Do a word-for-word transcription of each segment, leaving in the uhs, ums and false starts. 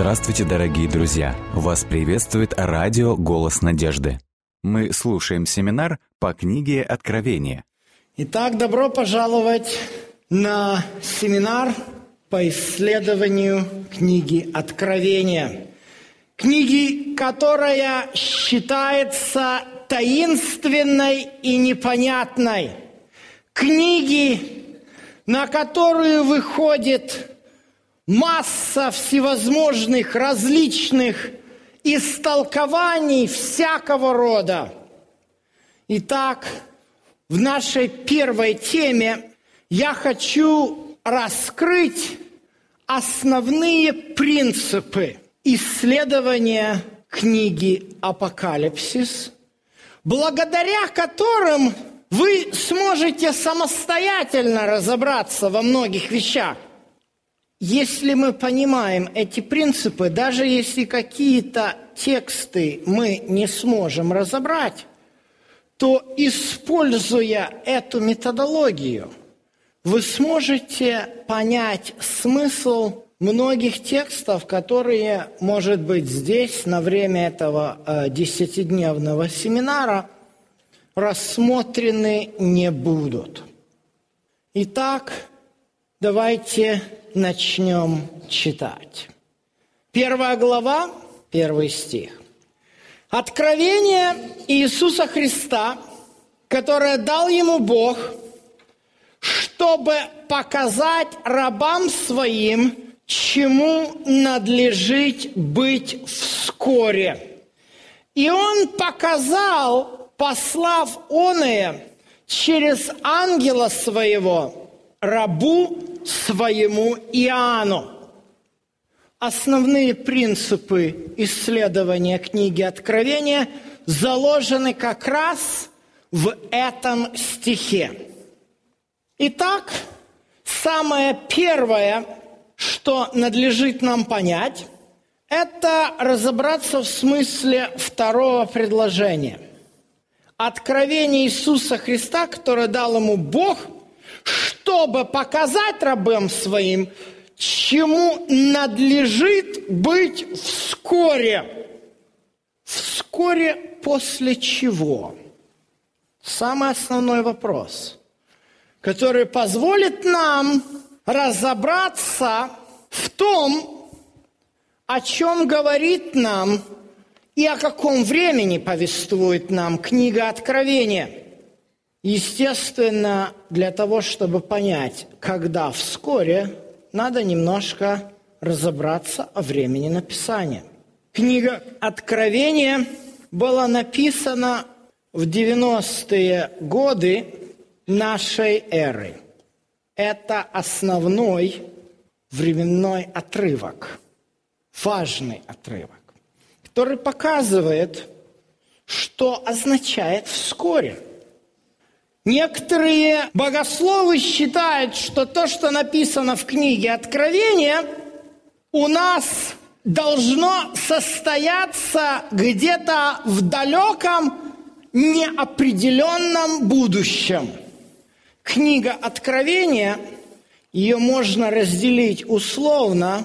Здравствуйте, дорогие друзья! Вас приветствует радио «Голос Надежды». Мы слушаем семинар по книге «Откровение». Итак, добро пожаловать на семинар по исследованию книги «Откровение». Книги, которая считается таинственной и непонятной. Книги, на которую выходит масса всевозможных различных истолкований всякого рода. Итак, в нашей первой теме я хочу раскрыть основные принципы исследования книги «Апокалипсис», благодаря которым вы сможете самостоятельно разобраться во многих вещах. Если мы понимаем эти принципы, даже если какие-то тексты мы не сможем разобрать, то, используя эту методологию, вы сможете понять смысл многих текстов, которые, может быть, здесь на время этого десятидневного семинара рассмотрены не будут. Итак, давайте начнем читать. Первая глава, первый стих. «Откровение Иисуса Христа, которое дал Ему Бог, чтобы показать рабам Своим, чему надлежит быть вскоре. И Он показал, послав оное через ангела Своего, рабу своему Иоанну». Основные принципы исследования книги Откровения заложены как раз в этом стихе. Итак, самое первое, что надлежит нам понять, это разобраться в смысле второго предложения. «Откровение Иисуса Христа, которое дал Ему Бог, чтобы показать рабам Своим, чему надлежит быть вскоре». Вскоре после чего? Самый основной вопрос, который позволит нам разобраться в том, о чем говорит нам и о каком времени повествует нам книга Откровения. Естественно, для того, чтобы понять, когда вскоре, надо немножко разобраться о времени написания. Книга «Откровение» была написана в девяностые годы нашей эры. Это основной временной отрывок, важный отрывок, который показывает, что означает «вскоре». Некоторые богословы считают, что то, что написано в книге «Откровение», у нас должно состояться где-то в далеком, неопределенном будущем. Книга «Откровение», ее можно разделить условно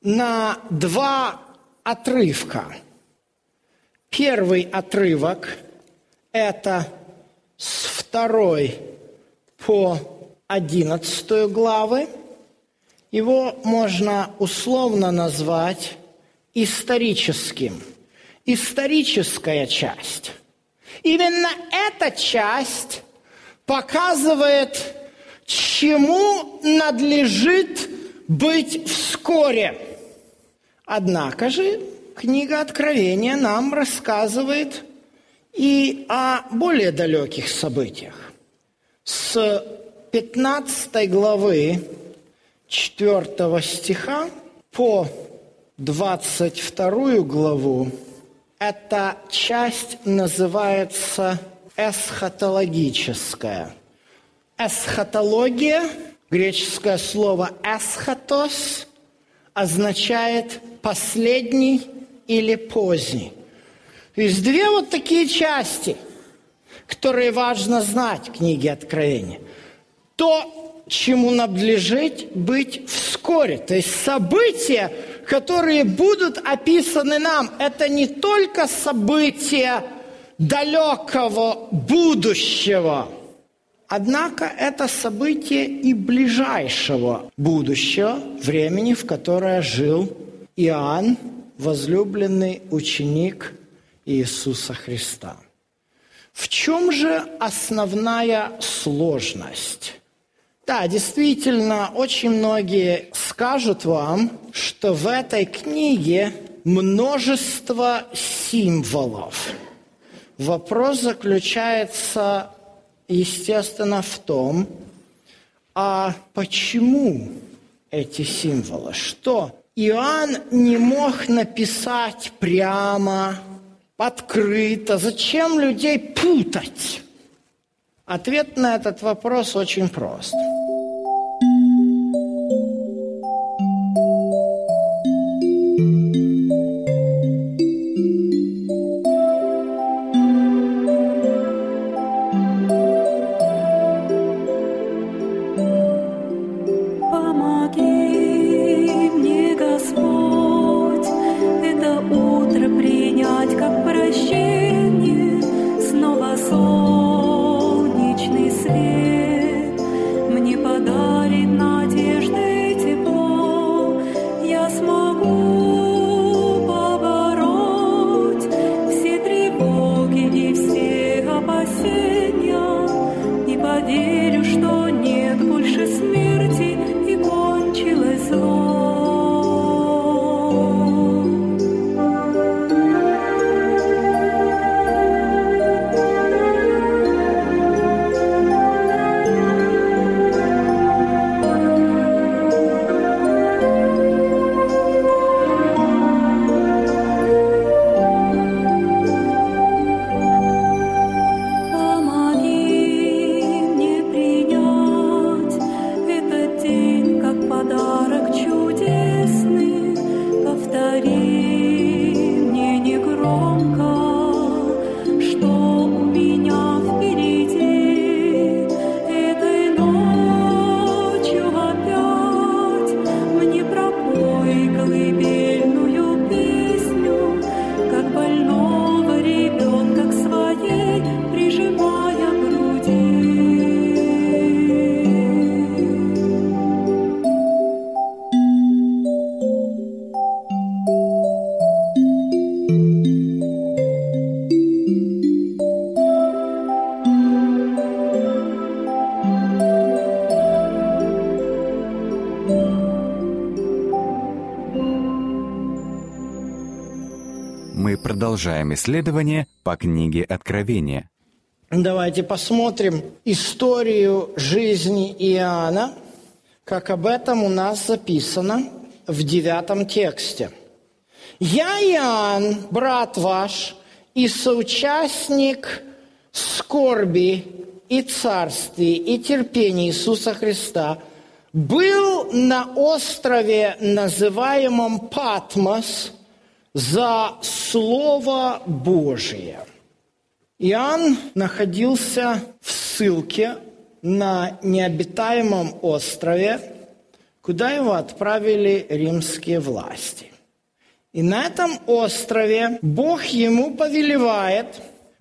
на два отрывка. Первый отрывок – это с второй по одиннадцатую главы. Его можно условно назвать историческим. Историческая часть. Именно эта часть показывает, чему надлежит быть вскоре. Однако же книга Откровения нам рассказывает и о более далеких событиях. С пятнадцатой главы четвёртого стиха по двадцать вторую главу эта часть называется эсхатологическая. Эсхатология, греческое слово «эсхатос», означает «последний» или «поздний». То есть две вот такие части, которые важно знать в книге Откровения. То, чему надлежит быть вскоре. То есть события, которые будут описаны нам, это не только события далекого будущего, однако это событие и ближайшего будущего, времени, в которое жил Иоанн, возлюбленный ученик Иисуса Христа. В чем же основная сложность? Да, действительно, очень многие скажут вам, что в этой книге множество символов. Вопрос заключается, естественно, в том, а почему эти символы? Что Иоанн не мог написать прямо, открыто? Зачем людей путать? Ответ на этот вопрос очень прост. Продолжаем исследование по книге Откровения. Давайте посмотрим историю жизни Иоанна, как об этом у нас записано в девятом тексте. «Я, Иоанн, брат ваш, и соучастник скорби и царствий и терпения Иисуса Христа, был на острове, называемом Патмос, за Слово Божие». Иоанн находился в ссылке на необитаемом острове, куда его отправили римские власти. И на этом острове Бог ему повелевает,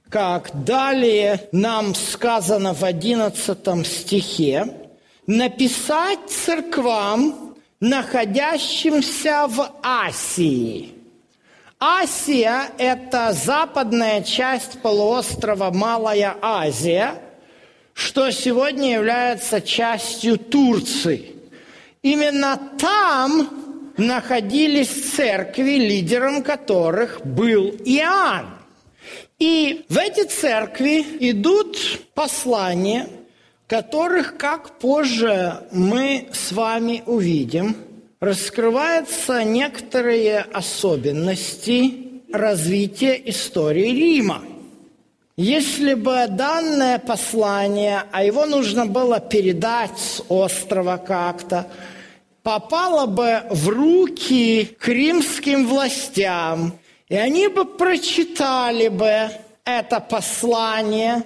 как далее нам сказано в одиннадцатом стихе, написать церквам, находящимся в Асии. Асия – это западная часть полуострова Малая Азия, что сегодня является частью Турции. Именно там находились церкви, лидером которых был Иоанн. И в эти церкви идут послания, которых, как позже мы с вами увидим, раскрываются некоторые особенности развития истории Рима. Если бы данное послание, а его нужно было передать с острова как-то, попало бы в руки к римским властям, и они бы прочитали бы это послание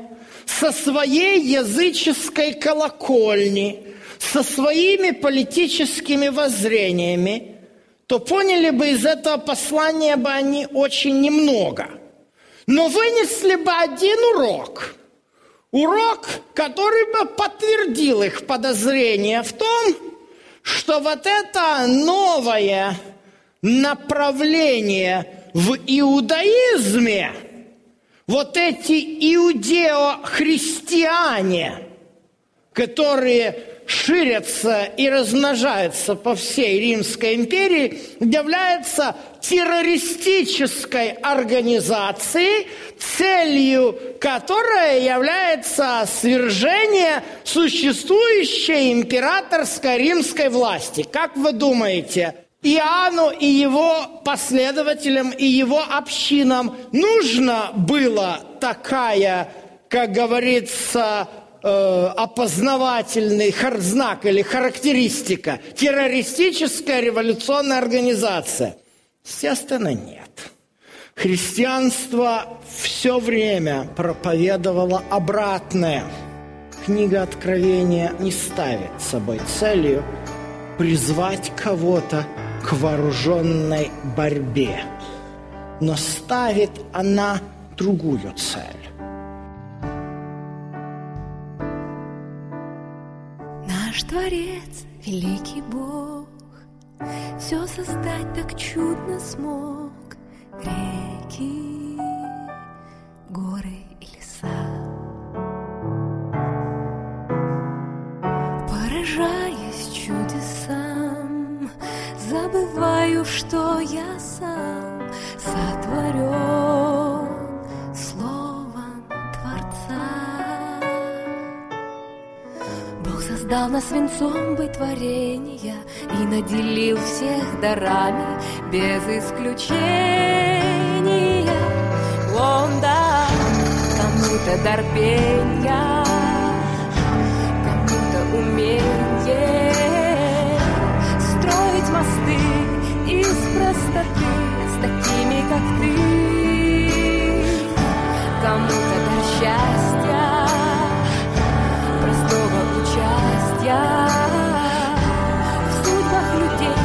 со своей языческой колокольни, со своими политическими воззрениями, то поняли бы из этого послания бы они очень немного. Но вынесли бы один урок. Урок, который бы подтвердил их подозрение в том, что вот это новое направление в иудаизме, вот эти иудеохристиане, которые ширятся и размножаются по всей Римской империи, являются террористической организацией, целью которой является свержение существующей императорской римской власти. Как вы думаете, Иоанну и его последователям, и его общинам нужна была такая, как говорится, опознавательный знак или характеристика террористическая революционная организация? Естественно, нет. Христианство все время проповедовало обратное. Книга Откровения не ставит собой целью призвать кого-то к вооруженной борьбе, но ставит она другую цель. Наш Творец, великий Бог, все создать так чудно смог. Реки, горы и леса, поражаясь чудесам, забываю, что я сам сотворен словом Творца. Бог создал нас венцом бытворения и наделил всех дарами без исключения. Он дал кому-то дар пения, кому-то умение строить мосты из простоты с такими, как ты. Кому-то дар счастья, простого участия людей,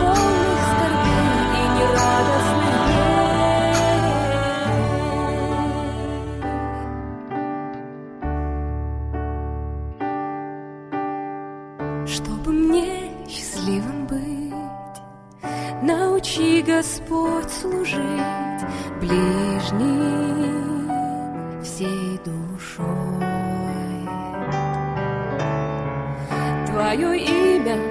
полных скорбей и нерадостных дней. Чтобы мне счастливым быть, научи, Господь, служить ближним всей душой. Твое имя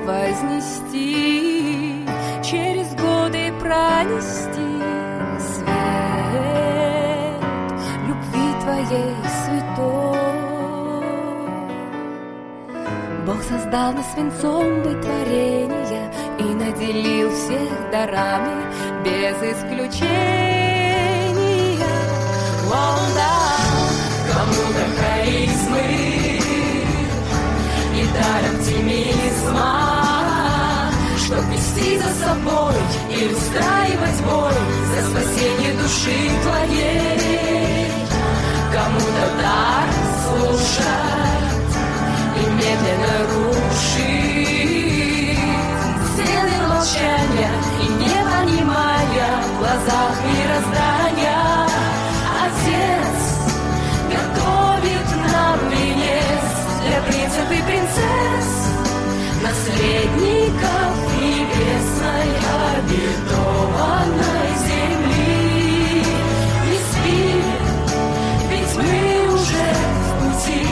вознести, через годы пронести свет любви Твоей святой. Бог создал нас венцом бытворения и наделил всех дарами без исключения. Он дал кому-то харизмы и дар оптимизма, чтоб вести за собой и устраивать бой за спасение души твоей. Кому-то дар слушать и медленно рушить стены молчания и непонимания в глазах мироздания. Отец готовит нам венец для принцев и принцесс, наследников небесной обетованной земли. Не спи, ведь мы уже в пути,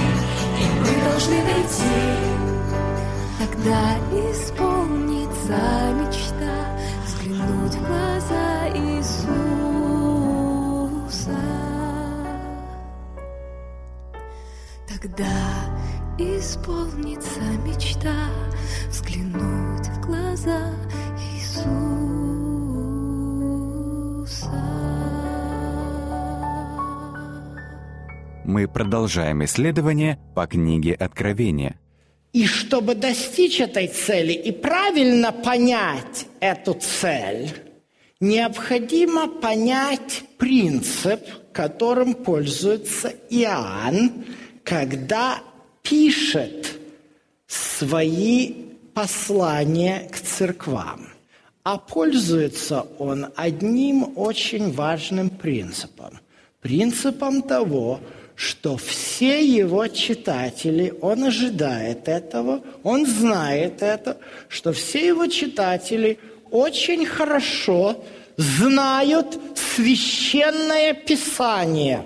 и мы должны дойти. Тогда исполнится мечта взглянуть в глаза Иисуса. Тогда исполнится мечта взглянуть в глаза Иисуса. Мы продолжаем исследование по книге Откровения. И чтобы достичь этой цели и правильно понять эту цель, необходимо понять принцип, которым пользуется Иоанн, когда пишет свои послания к церквам. А пользуется он одним очень важным принципом. Принципом того, что все его читатели, он ожидает этого, он знает это, что все его читатели очень хорошо знают Священное Писание.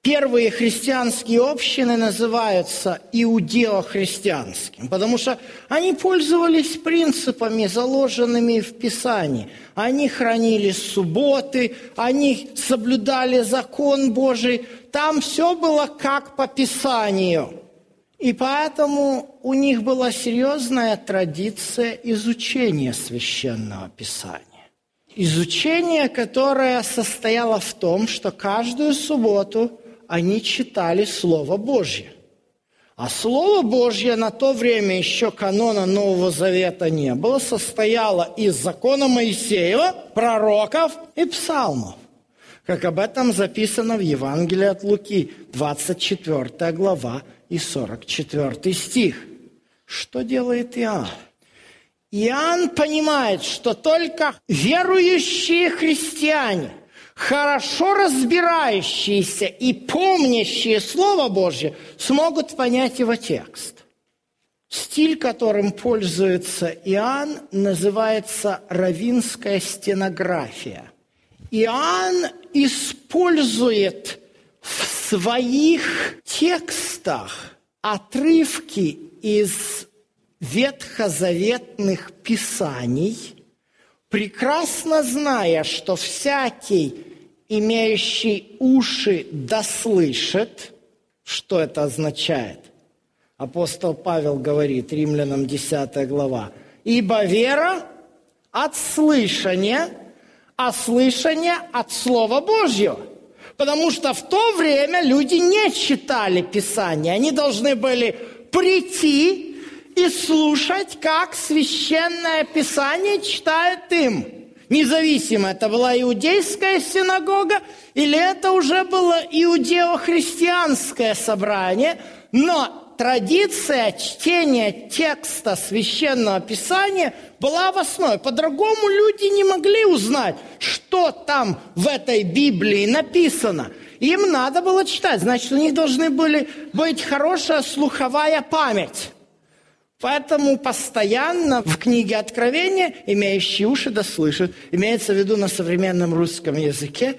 Первые христианские общины называются иудеохристианским, потому что они пользовались принципами, заложенными в Писании. Они хранили субботы, они соблюдали закон Божий. Там все было как по Писанию. И поэтому у них была серьезная традиция изучения Священного Писания. Изучение, которое состояло в том, что каждую субботу они читали Слово Божье. А Слово Божье на то время еще канона Нового Завета не было, состояло из закона Моисеева, пророков и псалмов, как об этом записано в Евангелии от Луки, двадцать четвёртая глава и сорок четвёртый стих. Что делает Иоанн? Иоанн понимает, что только верующие христиане, хорошо разбирающиеся и помнящие Слово Божье, смогут понять его текст. Стиль, которым пользуется Иоанн, называется раввинская стенография. Иоанн использует в своих текстах отрывки из ветхозаветных писаний, прекрасно зная, что всякий, имеющий уши, да слышит. Что это означает? Апостол Павел говорит, Римлянам десятая глава, «Ибо вера от слышания, а слышание от Слова Божьего». Потому что в то время люди не читали Писание, они должны были прийти и слушать, как Священное Писание читают им. Независимо, это была иудейская синагога или это уже было иудео-христианское собрание, но традиция чтения текста Священного Писания была в основе. По-другому люди не могли узнать, что там в этой Библии написано. Им надо было читать, значит, у них должны были быть хорошая слуховая память. Поэтому постоянно в книге Откровения, имеющие уши да слышат, имеется в виду на современном русском языке,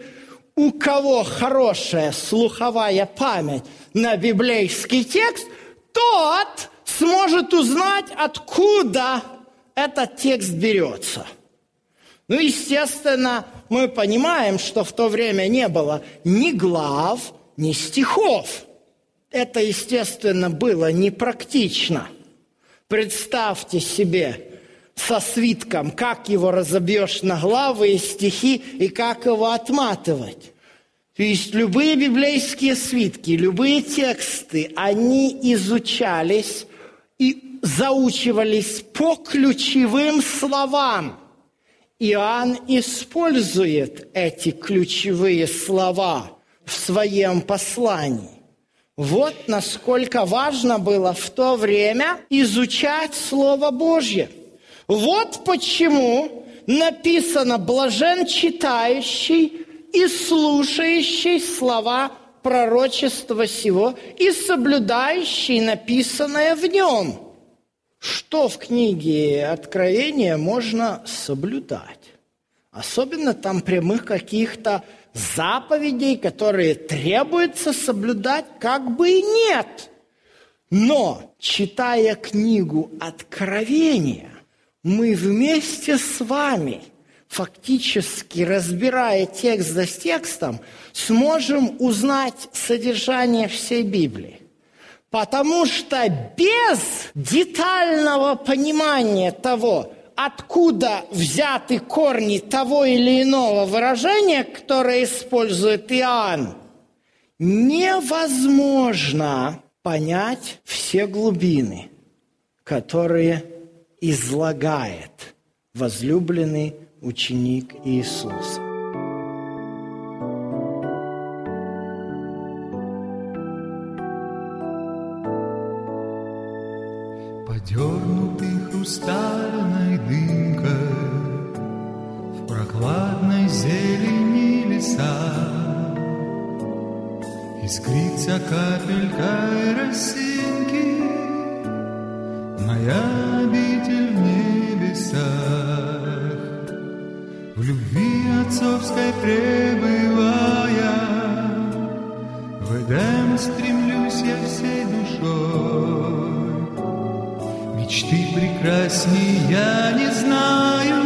у кого хорошая слуховая память на библейский текст, тот сможет узнать, откуда этот текст берется. Ну, естественно, мы понимаем, что в то время не было ни глав, ни стихов. Это, естественно, было непрактично. Представьте себе со свитком, как его разобьешь на главы и стихи, и как его отматывать. То есть любые библейские свитки, любые тексты, они изучались и заучивались по ключевым словам. Иоанн использует эти ключевые слова в своем послании. Вот насколько важно было в то время изучать Слово Божье. Вот почему написано «блажен читающий и слушающий слова пророчества сего и соблюдающий написанное в нем». Что в книге Откровения можно соблюдать? Особенно там прямых каких-то заповедей, которые требуется соблюдать, как бы и нет. Но, читая книгу Откровения, мы вместе с вами, фактически разбирая текст за текстом, сможем узнать содержание всей Библии. Потому что без детального понимания того, откуда взяты корни того или иного выражения, которое использует Иоанн, невозможно понять все глубины, которые излагает возлюбленный ученик Иисуса. Подернутый хрустальной дымкой небеса, искрится капелькой росинки, моя обитель в небесах, в любви отцовской пребывая, в Эдем стремлюсь я всей душой, мечты прекрасней я не знаю.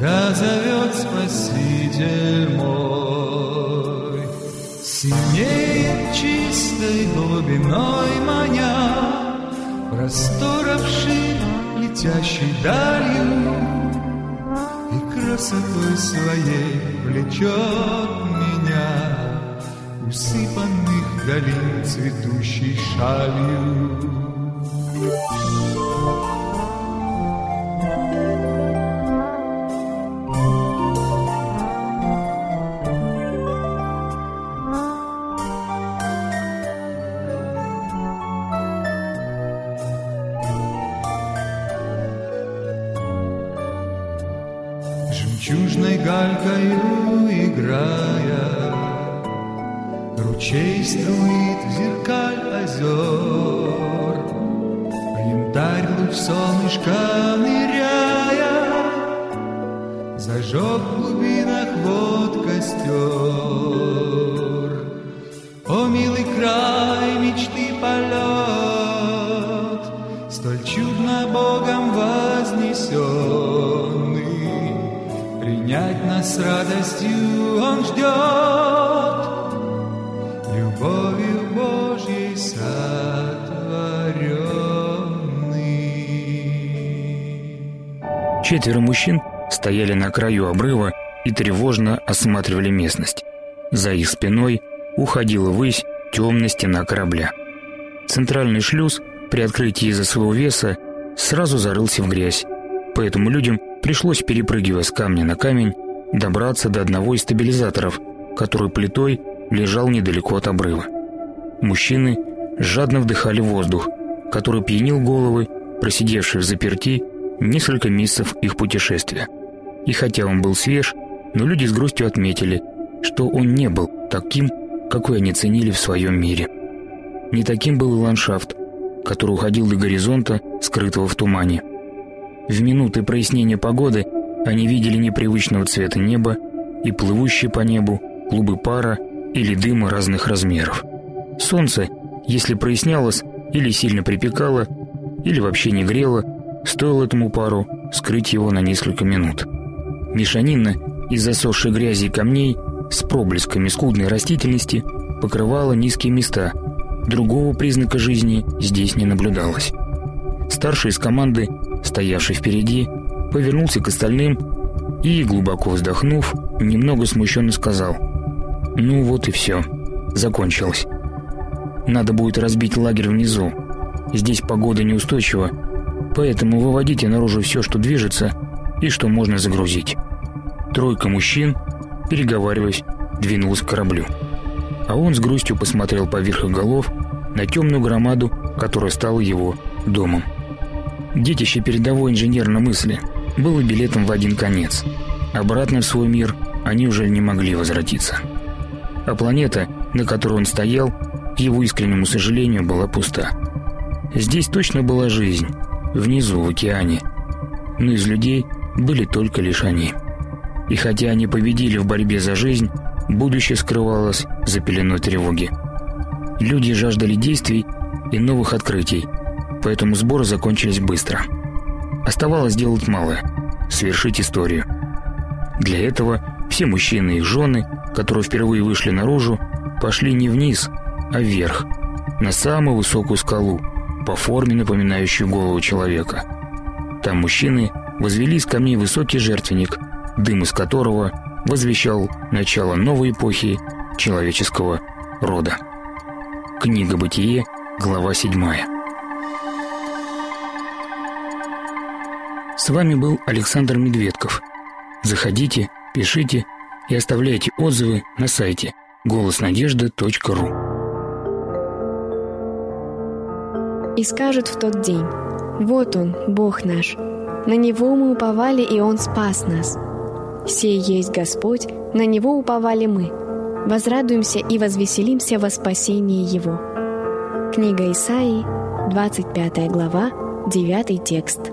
Да зовет Спаситель мой, синеет чистой глубиной маня, просторовший, летящий далью, и красотой своей влечет меня, усыпанных долин цветущей шалью. Жемчужной галькою играя, ручей струит в зеркаль озер, в янтарь луч солнышка ныряя, зажег в глубинах вод костер. О, милый край мечты полет, столь чудно Богом вознесен, принять нас с радостью Он ждет, любовью Божьей сотворенный. Четверо мужчин стояли на краю обрыва и тревожно осматривали местность. За их спиной уходила ввысь темная стена корабля. Центральный шлюз при открытии из-за своего веса сразу зарылся в грязь, поэтому людям пришлось, перепрыгивая с камня на камень, добраться до одного из стабилизаторов, который плитой лежал недалеко от обрыва. Мужчины жадно вдыхали воздух, который пьянил головы, просидевшие в заперти несколько месяцев их путешествия. И хотя он был свеж, но люди с грустью отметили, что он не был таким, какой они ценили в своем мире. Не таким был и ландшафт, который уходил до горизонта, скрытого в тумане. В минуты прояснения погоды они видели непривычного цвета неба и плывущие по небу клубы пара или дыма разных размеров. Солнце, если прояснялось или сильно припекало, или вообще не грело, стоило этому пару скрыть его на несколько минут. Мешанина из засохшей грязи и камней с проблесками скудной растительности покрывала низкие места, другого признака жизни здесь не наблюдалось. Старший из команды, стоявший впереди, повернулся к остальным и, глубоко вздохнув, немного смущенно сказал: «Ну вот и все, закончилось. Надо будет разбить лагерь внизу, здесь погода неустойчива, поэтому выводите наружу все, что движется и что можно загрузить». Тройка мужчин, переговариваясь, двинулась к кораблю, а он с грустью посмотрел поверх их голов на темную громаду, которая стала его домом. Детище передовой инженерной мысли было билетом в один конец. Обратно в свой мир они уже не могли возвратиться. А планета, на которой он стоял, к его искреннему сожалению, была пуста. Здесь точно была жизнь, внизу, в океане. Но из людей были только лишь они. И хотя они победили в борьбе за жизнь, будущее скрывалось за пеленой тревоги. Люди жаждали действий и новых открытий, поэтому сборы закончились быстро. Оставалось сделать малое — свершить историю. Для этого все мужчины и их жены, которые впервые вышли наружу, пошли не вниз, а вверх, на самую высокую скалу, по форме напоминающую голову человека. Там мужчины возвели из камней высокий жертвенник, дым из которого возвещал начало новой эпохи человеческого рода. Книга «Бытие», глава седьмая. С вами был Александр Медведков. Заходите, пишите и оставляйте отзывы на сайте голос надежды точка ру. И скажут в тот день: «Вот Он, Бог наш, на Него мы уповали, и Он спас нас». «Сей есть Господь, на Него уповали мы, возрадуемся и возвеселимся во спасении Его». Книга Исаии, двадцать пятая глава, девятый текст.